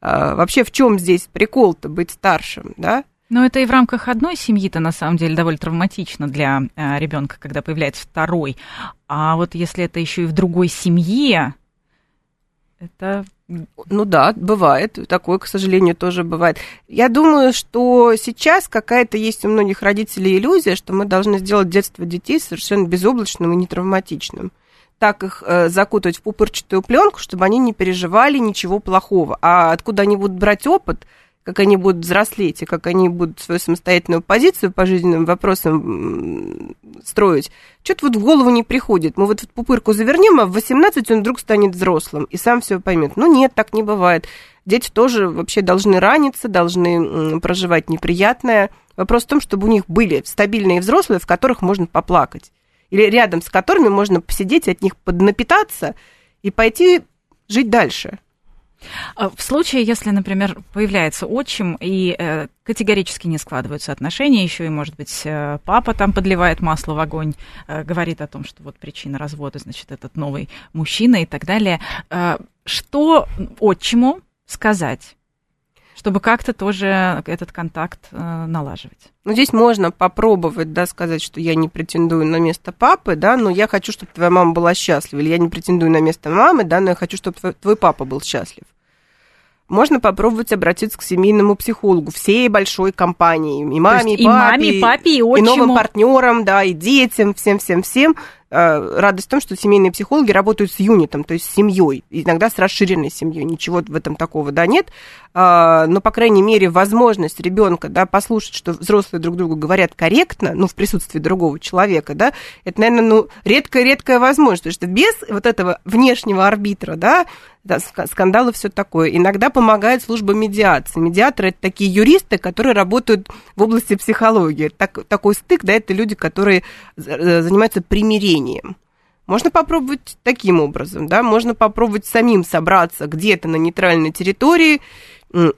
А, вообще, в чем здесь прикол-то быть старшим, да? Но это и в рамках одной семьи-то, на самом деле, довольно травматично для ребенка, когда появляется второй. А вот если это еще и в другой семье, это... Ну да, бывает. Такое, к сожалению, тоже бывает. Я думаю, что сейчас какая-то есть у многих родителей иллюзия, что мы должны сделать детство детей совершенно безоблачным и нетравматичным. Так их э, закутывать в пупырчатую пленку, чтобы они не переживали ничего плохого. А откуда они будут брать опыт, как они будут взрослеть и как они будут свою самостоятельную позицию по жизненным вопросам строить, что-то вот в голову не приходит. Мы вот в пупырку завернем, а в восемнадцать он вдруг станет взрослым и сам все поймет. Ну нет, так не бывает. Дети тоже вообще должны раниться, должны проживать неприятное. Вопрос в том, чтобы у них были стабильные взрослые, в которых можно поплакать. Или рядом с которыми можно посидеть, от них поднапитаться и пойти жить дальше. В случае, если, например, появляется отчим, и категорически не складываются отношения, еще и, может быть, папа там подливает масло в огонь, говорит о том, что вот причина развода, значит, этот новый мужчина и так далее. Что отчиму сказать, чтобы как-то тоже этот контакт налаживать? Ну, здесь можно попробовать, да, сказать, что я не претендую на место папы, да, но я хочу, чтобы твоя мама была счастлива. Или я не претендую на место мамы, да, но я хочу, чтобы твой, твой папа был счастлив. Можно попробовать обратиться к семейному психологу всей большой компании. И маме, и папе, и, папе, и, и новым партнерам, да, и детям, всем-всем-всем. Радость в том, что семейные психологи работают с юнитом, то есть с семьей, иногда с расширенной семьей, ничего в этом такого, да, нет. Но, по крайней мере, возможность ребенка, да, послушать, что взрослые друг другу говорят корректно, ну, в присутствии другого человека, да, это, наверное, ну, редкая-редкая возможность, потому что без вот этого внешнего арбитра, да, да, скандалы, все такое. Иногда помогает служба медиации. Медиаторы – это такие юристы, которые работают в области психологии. Так, такой стык, да, это люди, которые занимаются примирением. Можно попробовать таким образом, да, можно попробовать самим собраться где-то на нейтральной территории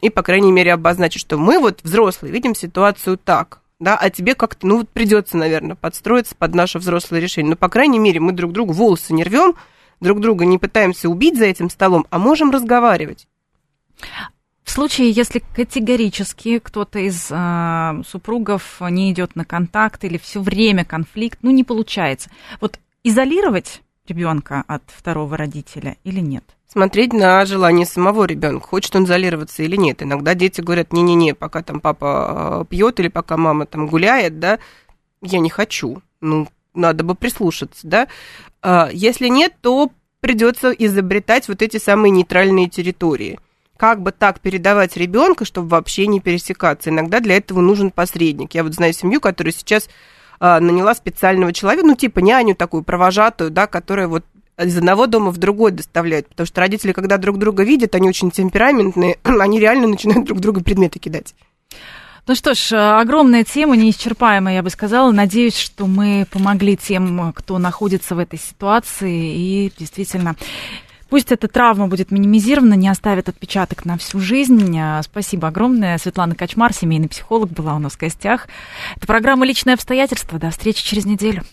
и, по крайней мере, обозначить, что мы вот взрослые видим ситуацию так, да, а тебе как-то, ну, придется, наверное, подстроиться под наше взрослое решение. Но, по крайней мере, мы друг другу волосы не рвем, друг друга не пытаемся убить за этим столом, а можем разговаривать. В случае, если категорически кто-то из э, супругов не идет на контакт или все время конфликт, ну, не получается. Вот изолировать ребенка от второго родителя или нет? Смотреть на желание самого ребенка, хочет он изолироваться или нет. Иногда дети говорят, не-не-не, пока там папа пьет или пока мама там гуляет, да, я не хочу. Ну, надо бы прислушаться, да. Если нет, то придется изобретать вот эти самые нейтральные территории. Как бы так передавать ребенка, чтобы вообще не пересекаться? Иногда для этого нужен посредник. Я вот знаю семью, которая сейчас э, наняла специального человека, ну, типа няню такую, провожатую, да, которая вот из одного дома в другой доставляет. Потому что родители, когда друг друга видят, они очень темпераментные, они реально начинают друг другу предметы кидать. Ну что ж, огромная тема, неисчерпаемая, я бы сказала. Надеюсь, что мы помогли тем, кто находится в этой ситуации, и действительно... Пусть эта травма будет минимизирована, не оставит отпечаток на всю жизнь. Спасибо огромное. Светлана Качмар, семейный психолог, была у нас в гостях. Это программа «Личные обстоятельства». До встречи через неделю.